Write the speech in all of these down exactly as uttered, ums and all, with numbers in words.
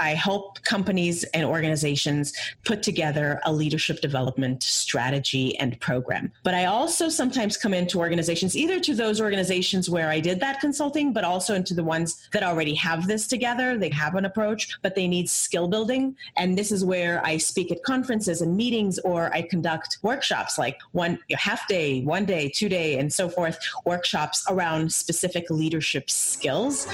I help companies and organizations put together a leadership development strategy and program. But I also sometimes come into organizations, either to those organizations where I did that consulting, but also into the ones that already have this together. They have an approach, but they need skill building. And this is where I speak at conferences and meetings, or I conduct workshops, like one half day, one day, two day, and so forth, workshops around specific leadership skills.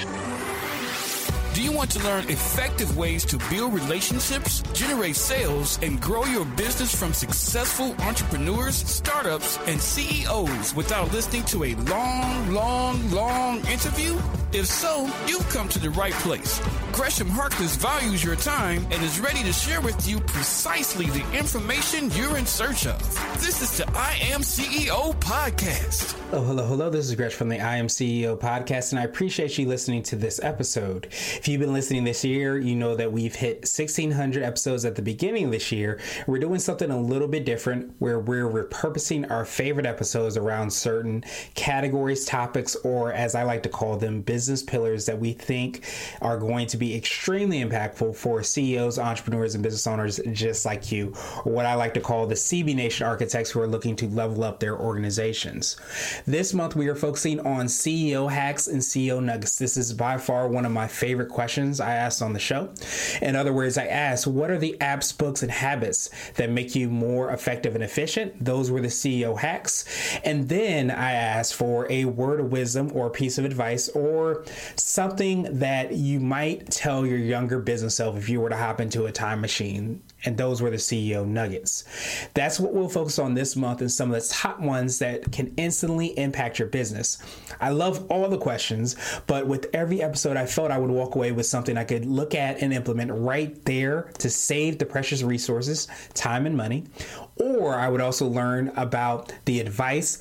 Do you want to learn effective ways to build relationships, generate sales, and grow your business from successful entrepreneurs, startups, and C E Os without listening to a long, long, long interview? If so, you've come to the right place. Gresham Harkless values your time and is ready to share with you precisely the information you're in search of. This is the I Am C E O Podcast. Oh, hello, hello. This is Gresh from the I Am C E O Podcast, and I appreciate you listening to this episode. If you've been listening this year, you know that we've hit sixteen hundred episodes at the beginning of this year. We're doing something a little bit different where we're repurposing our favorite episodes around certain categories, topics, or as I like to call them, business pillars that we think are going to be extremely impactful for C E Os, entrepreneurs, and business owners just like you, or what I like to call the C B Nation Architects who are looking to level up their organizations. This month, we are focusing on C E O hacks and C E O nuggets. This is by far one of my favorite favorite questions I asked on the show. In other words, I asked, what are the apps, books, and habits that make you more effective and efficient? Those were the C E O hacks. And then I asked for a word of wisdom or a piece of advice or something that you might tell your younger business self if you were to hop into a time machine. And those were the C E O nuggets. That's what we'll focus on this month and some of the top ones that can instantly impact your business. I love all the questions, but with every episode, I felt I would walk away with something I could look at and implement right there to save the precious resources, time and money. Or I would also learn about the advice,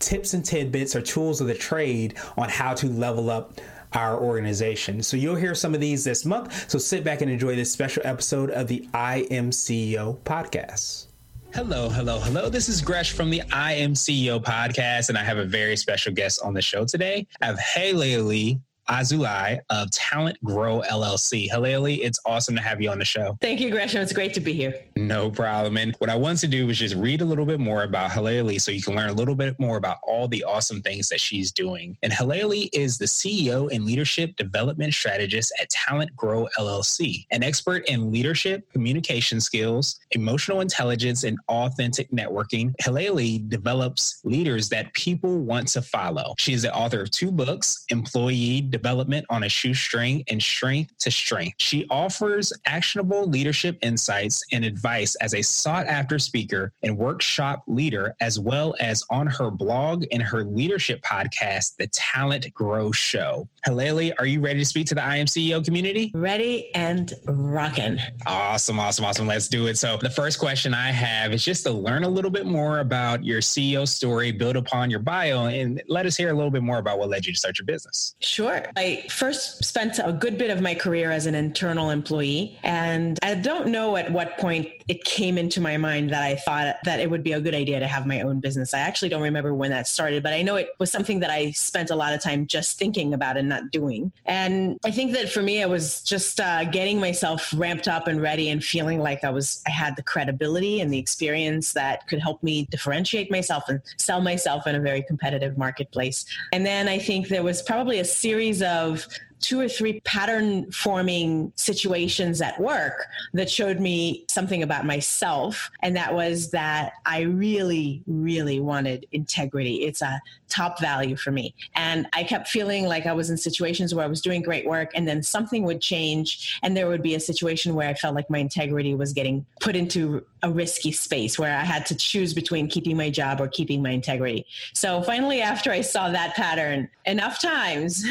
tips and tidbits or tools of the trade on how to level up our organization. So you'll hear some of these this month. So sit back and enjoy this special episode of the I Am C E O Podcast. Hello, hello, hello. This is Gresh from the I Am C E O Podcast, and I have a very special guest on the show today. I have Halelly Azulay of Talent Grow L L C. Halelly, it's awesome to have you on the show. Thank you, Gresham. It's great to be here. No problem. And what I wanted to do was just read a little bit more about Halelly so you can learn a little bit more about all the awesome things that she's doing. And Halelly is the C E O and Leadership Development Strategist at Talent Grow L L C, an expert in leadership, communication skills, emotional intelligence, and authentic networking. Halelly develops leaders that people want to follow. She is the author of two books, Employee Development on a Shoestring and Strength to Strength. She offers actionable leadership insights and advice as a sought-after speaker and workshop leader, as well as on her blog and her leadership podcast, The Talent Grow Show. Halelly, are you ready to speak to the I Am C E O community? Ready and rocking. Awesome, awesome, awesome. Let's do it. So the first question I have is just to learn a little bit more about your C E O story, build upon your bio, and let us hear a little bit more about what led you to start your business. Sure. I first spent a good bit of my career as an internal employee, and I don't know at what point it came into my mind that I thought that it would be a good idea to have my own business. I actually don't remember when that started, but I know it was something that I spent a lot of time just thinking about and not doing. And I think that for me, it was just uh, getting myself ramped up and ready and feeling like I was, I had the credibility and the experience that could help me differentiate myself and sell myself in a very competitive marketplace. And then I think there was probably a series of two or three pattern forming situations at work that showed me something about myself. And that was that I really, really wanted integrity. It's a top value for me. And I kept feeling like I was in situations where I was doing great work and then something would change. And there would be a situation where I felt like my integrity was getting put into a risky space where I had to choose between keeping my job or keeping my integrity. So finally, after I saw that pattern enough times,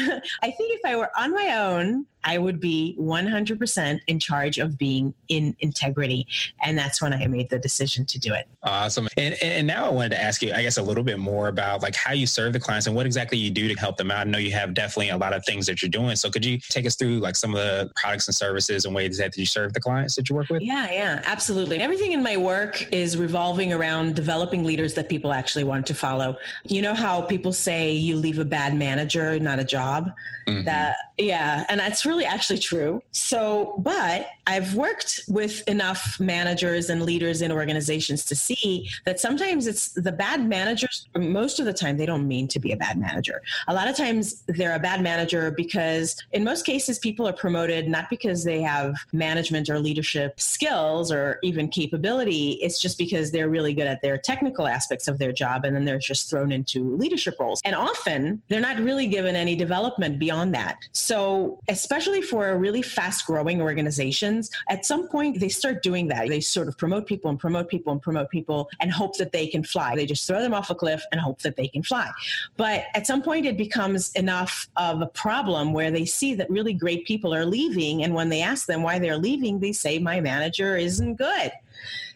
I think if I were on my own, I would be one hundred percent in charge of being in integrity. And that's when I made the decision to do it. Awesome. And, and now I wanted to ask you, I guess, a little bit more about like how you serve the clients and what exactly you do to help them out. I know you have definitely a lot of things that you're doing. So could you take us through like some of the products and services and ways that you serve the clients that you work with? Yeah, yeah, absolutely. Everything in my work is revolving around developing leaders that people actually want to follow. You know how people say you leave a bad manager, not a job? Mm-hmm. That, yeah. And that's really really actually true. So, but I've worked with enough managers and leaders in organizations to see that sometimes it's the bad managers. Most of the time, they don't mean to be a bad manager. A lot of times they're a bad manager because in most cases, people are promoted not because they have management or leadership skills or even capability. It's just because they're really good at their technical aspects of their job. And then they're just thrown into leadership roles. And often they're not really given any development beyond that. So especially for really fast growing organizations, at some point they start doing that. They sort of promote people and promote people and promote people and hope that they can fly. They just throw them off a cliff and hope that they can fly. But at some point it becomes enough of a problem where they see that really great people are leaving. And when they ask them why they're leaving, they say, my manager isn't good.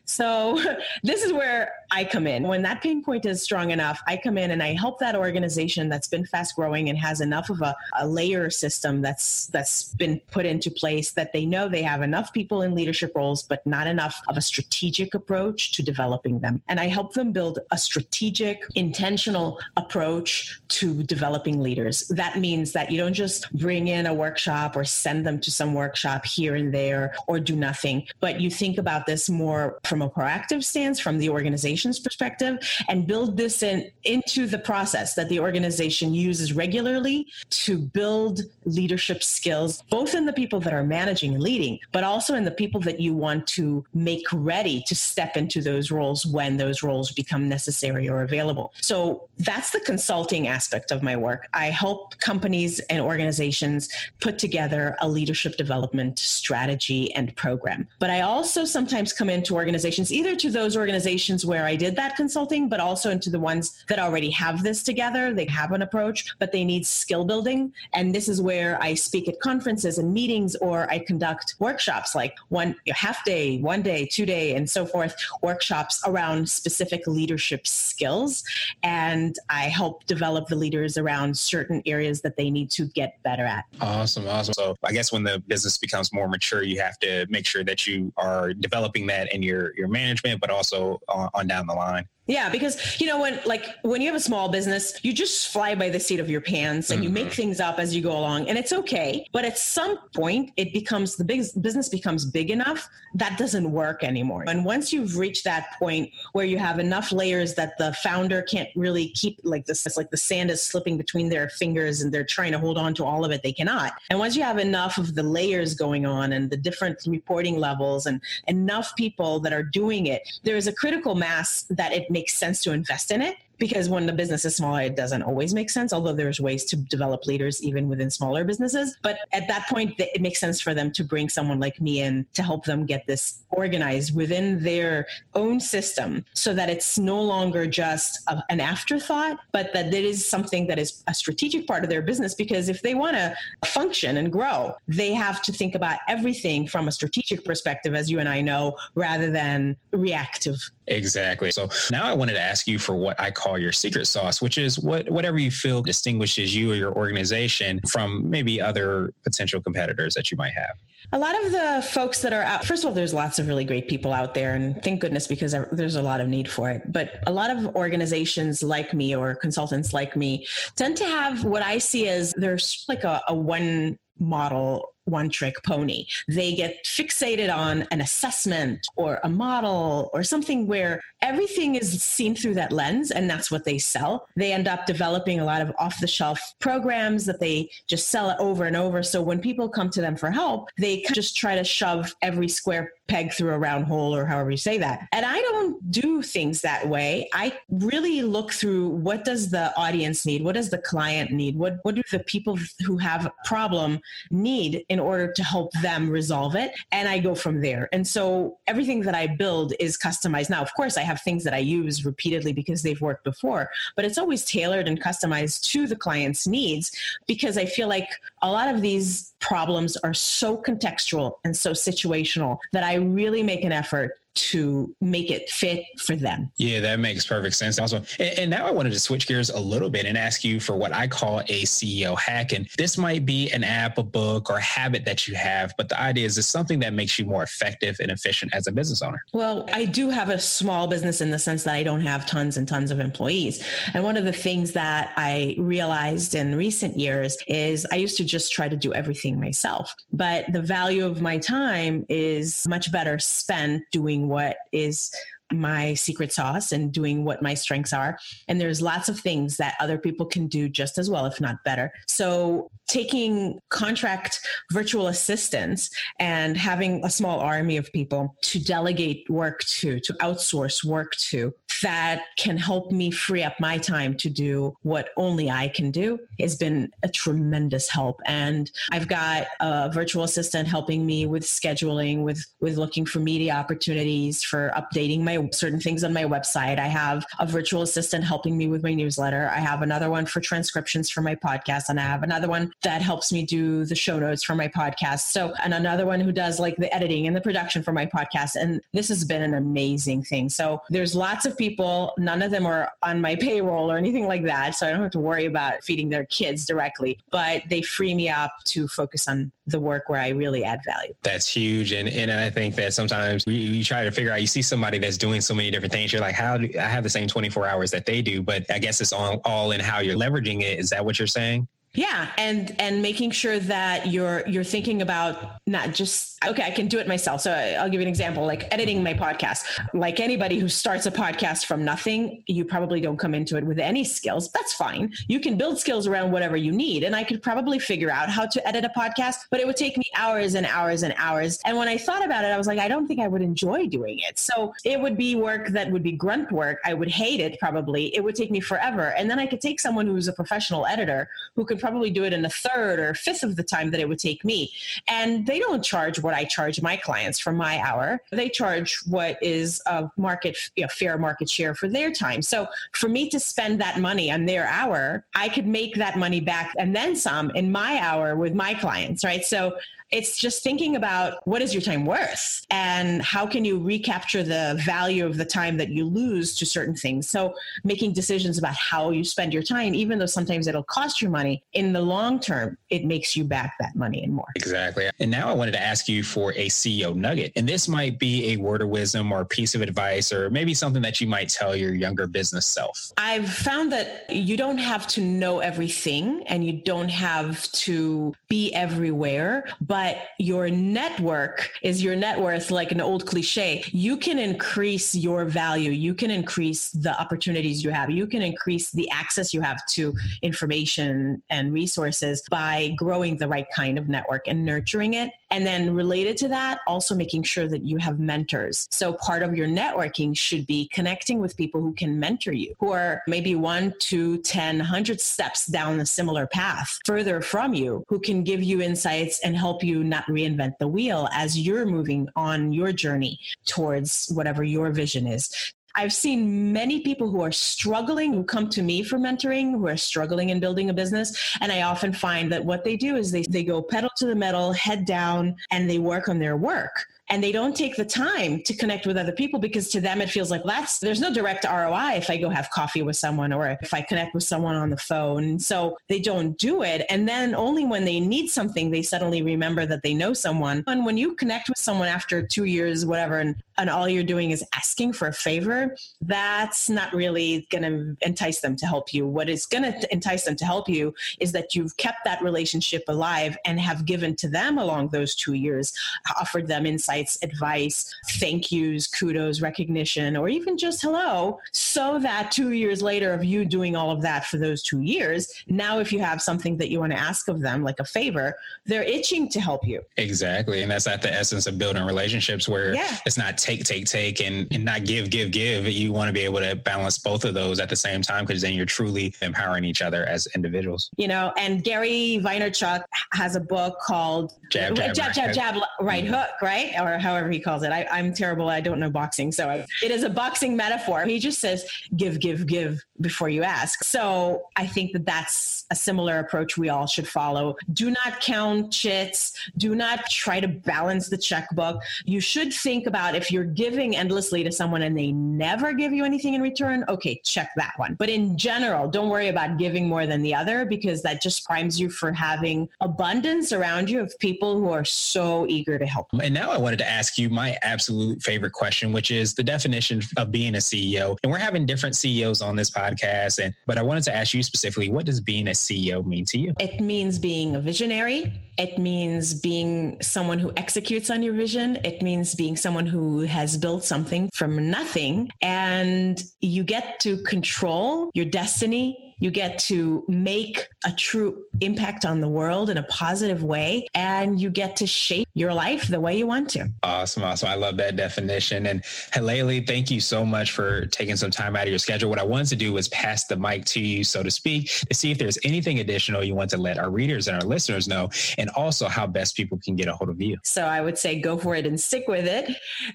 So this is where I come in. When that pain point is strong enough, I come in and I help that organization that's been fast growing and has enough of a, a layer system that's that's been put into place that they know they have enough people in leadership roles, but not enough of a strategic approach to developing them. And I help them build a strategic, intentional approach to developing leaders. That means that you don't just bring in a workshop or send them to some workshop here and there or do nothing, but you think about this more from a proactive stance, from the organization's perspective, and build this in into the process that the organization uses regularly to build leadership skills, both in the people that are managing and leading, but also in the people that you want to make ready to step into those roles when those roles become necessary or available. So that's the consulting aspect of my work. I help companies and organizations put together a leadership development strategy and program. But I also sometimes come into organizations either to those organizations where I did that consulting, but also into the ones that already have this together. They have an approach, but they need skill building. And this is where I speak at conferences and meetings, or I conduct workshops like one half day, one day, two day, and so forth, workshops around specific leadership skills. And I help develop the leaders around certain areas that they need to get better at. Awesome. Awesome. So I guess when the business becomes more mature, you have to make sure that you are developing that in your your management, but also on, on down the line. Yeah, because, you know, when like when you have a small business, you just fly by the seat of your pants and mm-hmm. you make things up as you go along, and it's okay. But at some point, it becomes the big, business becomes big enough that doesn't work anymore. And once you've reached that point where you have enough layers that the founder can't really keep, like this, it's like the sand is slipping between their fingers and they're trying to hold on to all of it. They cannot. And once you have enough of the layers going on and the different reporting levels and enough people that are doing it, there is a critical mass that it makes makes sense to invest in it. Because when the business is smaller, it doesn't always make sense, although there's ways to develop leaders even within smaller businesses. But at that point, it makes sense for them to bring someone like me in to help them get this organized within their own system so that it's no longer just a, an afterthought, but that it is something that is a strategic part of their business. Because if they want to function and grow, they have to think about everything from a strategic perspective, as you and I know, rather than reactive. Exactly. So now I wanted to ask you for what I call your secret sauce, which is what whatever you feel distinguishes you or your organization from maybe other potential competitors that you might have. A lot of the folks that are out, first of all, there's lots of really great people out there, and thank goodness, because there's a lot of need for it. But a lot of organizations like me or consultants like me tend to have what I see as there's like a, a one model one trick pony. They get fixated on an assessment or a model or something where everything is seen through that lens, and that's what they sell. They end up developing a lot of off the shelf programs that they just sell over and over. So when people come to them for help, they just try to shove every square peg through a round hole, or however you say that. And I don't do things that way. I really look through what does the audience need? What does the client need? What, what do the people who have a problem need in order to help them resolve it? And I go from there. And so everything that I build is customized. Now, of course, I have things that I use repeatedly because they've worked before, but it's always tailored and customized to the client's needs, because I feel like a lot of these problems are so contextual and so situational that I really make an effort to make it fit for them. Yeah, that makes perfect sense. Awesome. And, and now I wanted to switch gears a little bit and ask you for what I call a C E O hack. And this might be an app, a book, or a habit that you have, but the idea is it's something that makes you more effective and efficient as a business owner. Well, I do have a small business in the sense that I don't have tons and tons of employees. And one of the things that I realized in recent years is I used to just try to do everything myself, but the value of my time is much better spent doing what is my secret sauce and doing what my strengths are. And there's lots of things that other people can do just as well, if not better. So taking contract virtual assistants and having a small army of people to delegate work to, to outsource work to, that can help me free up my time to do what only I can do has been a tremendous help. And I've got a virtual assistant helping me with scheduling, with, with looking for media opportunities, for updating my certain things on my website. I have a virtual assistant helping me with my newsletter. I have another one for transcriptions for my podcast. And I have another one that helps me do the show notes for my podcast. So, and another one who does like the editing and the production for my podcast. And this has been an amazing thing. So there's lots of people, none of them are on my payroll or anything like that. So I don't have to worry about feeding their kids directly, but they free me up to focus on the work where I really add value. That's huge. And and I think that sometimes we, you try to figure out, you see somebody that's doing so many different things. You're like, how do I have the same twenty-four hours that they do? But I guess it's all, all in how you're leveraging it. Is that what you're saying? Yeah. And, and making sure that you're, you're thinking about not just, okay, I can do it myself. So I'll give you an example, like editing my podcast. Like anybody who starts a podcast from nothing, you probably don't come into it with any skills. That's fine. You can build skills around whatever you need. And I could probably figure out how to edit a podcast, but it would take me hours and hours and hours. And when I thought about it, I was like, I don't think I would enjoy doing it. So it would be work that would be grunt work. I would hate it probably. It would take me forever. And then I could take someone who's a professional editor who could probably do it in a third or a fifth of the time that it would take me. And they don't charge what I charge my clients for my hour. They charge what is a market, you know, fair market share for their time. So for me to spend that money on their hour, I could make that money back and then some in my hour with my clients, right? So it's just thinking about what is your time worth and how can you recapture the value of the time that you lose to certain things. So making decisions about how you spend your time, even though sometimes it'll cost you money, in the long term, it makes you back that money and more. Exactly. And now I wanted to ask you for a C E O nugget. And this might be a word of wisdom or a piece of advice, or maybe something that you might tell your younger business self. I've found that you don't have to know everything and you don't have to be everywhere, but But your network is your net worth, like an old cliche. You can increase your value. You can increase the opportunities you have. You can increase the access you have to information and resources by growing the right kind of network and nurturing it. And then related to that, also making sure that you have mentors. So part of your networking should be connecting with people who can mentor you, who are maybe one, two, ten, hundred steps down a similar path further from you, who can give you insights and help you not reinvent the wheel as you're moving on your journey towards whatever your vision is. I've seen many people who are struggling, who come to me for mentoring, who are struggling in building a business. And I often find that what they do is they, they go pedal to the metal, head down, and they work on their work. And they don't take the time to connect with other people because to them, it feels like that's, there's no direct R O I if I go have coffee with someone or if I connect with someone on the phone. So they don't do it. And then only when they need something, they suddenly remember that they know someone. And when you connect with someone after two years, whatever, and, and all you're doing is asking for a favor, that's not really going to entice them to help you. What is going to entice them to help you is that you've kept that relationship alive and have given to them along those two years, offered them insight, advice, thank yous, kudos, recognition, or even just hello. So that two years later of you doing all of that for those two years, now if you have something that you want to ask of them, like a favor, they're itching to help you. Exactly. And that's at the essence of building relationships where yeah. It's not take, take, take and, and not give, give, give. give, you want to be able to balance both of those at the same time, because then you're truly empowering each other as individuals. You know, and Gary Vaynerchuk has a book called Jab, Jab, Jab, Jab, Jab, Right Hook, right? Or however he calls it. I, I'm terrible. I don't know boxing. So I, it is a boxing metaphor. He just says, give, give, give before you ask. So I think that that's a similar approach we all should follow. Do not count chits. Do not try to balance the checkbook. You should think about, if you're giving endlessly to someone and they never give you anything in return, okay, check that one. But in general, don't worry about giving more than the other, because that just primes you for having abundance around you of people who are so eager to help. And now I wanted to ask you my absolute favorite question, which is the definition of being a C E O. And we're having different C E Os on this podcast, and but I wanted to ask you specifically, what does being a C E O mean to you? It means being a visionary. It means being someone who executes on your vision. It means being someone who has built something from nothing, and you get to control your destiny. You get to make a true impact on the world in a positive way, and you get to shape your life the way you want to. Awesome. Awesome. I love that definition. And Halelly, thank you so much for taking some time out of your schedule. What I wanted to do was pass the mic to you, so to speak, to see if there's anything additional you want to let our readers and our listeners know, and also how best people can get a hold of you. So I would say go for it and stick with it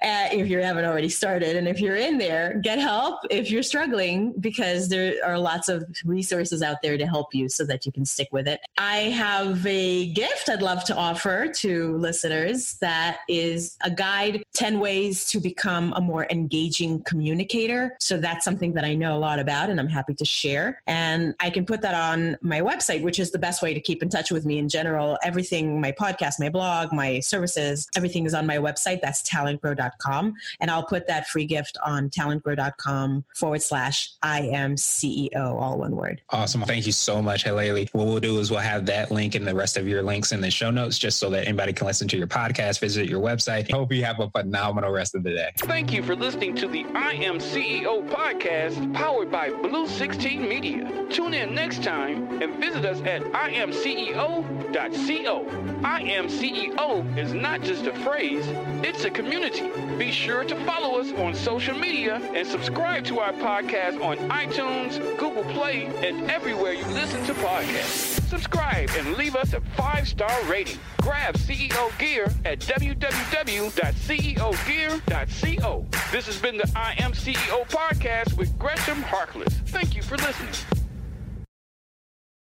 uh, if you haven't already started. And if you're in there, get help if you're struggling, because there are lots of resources out there to help you so that you can stick with it. I have a gift I'd love to offer to listeners that is a guide, ten ways to become a more engaging communicator. So that's something that I know a lot about and I'm happy to share. And I can put that on my website, which is the best way to keep in touch with me in general. Everything, my podcast, my blog, my services, everything is on my website. That's talent grow dot com. And I'll put that free gift on talent grow dot com forward slash I am C E O, all one word. Awesome. Thank you so much, Halelly. What we'll do is we'll have that link and the rest of your links in the show notes, just so that anybody can listen to your podcast, visit your website. Hope you have a phenomenal rest of the day. Thank you for listening to the I Am C E O podcast, powered by Blue sixteen Media. Tune in next time and visit us at i am c e o dot co. I Am C E O is not just a phrase, it's a community. Be sure to follow us on social media and subscribe to our podcast on iTunes, Google Play, and everywhere you listen to podcasts. Subscribe and leave us a five-star rating. Grab C E O gear at w w w dot c e o gear dot co. This has been the I Am C E O podcast with Gresham Harkless. Thank you for listening.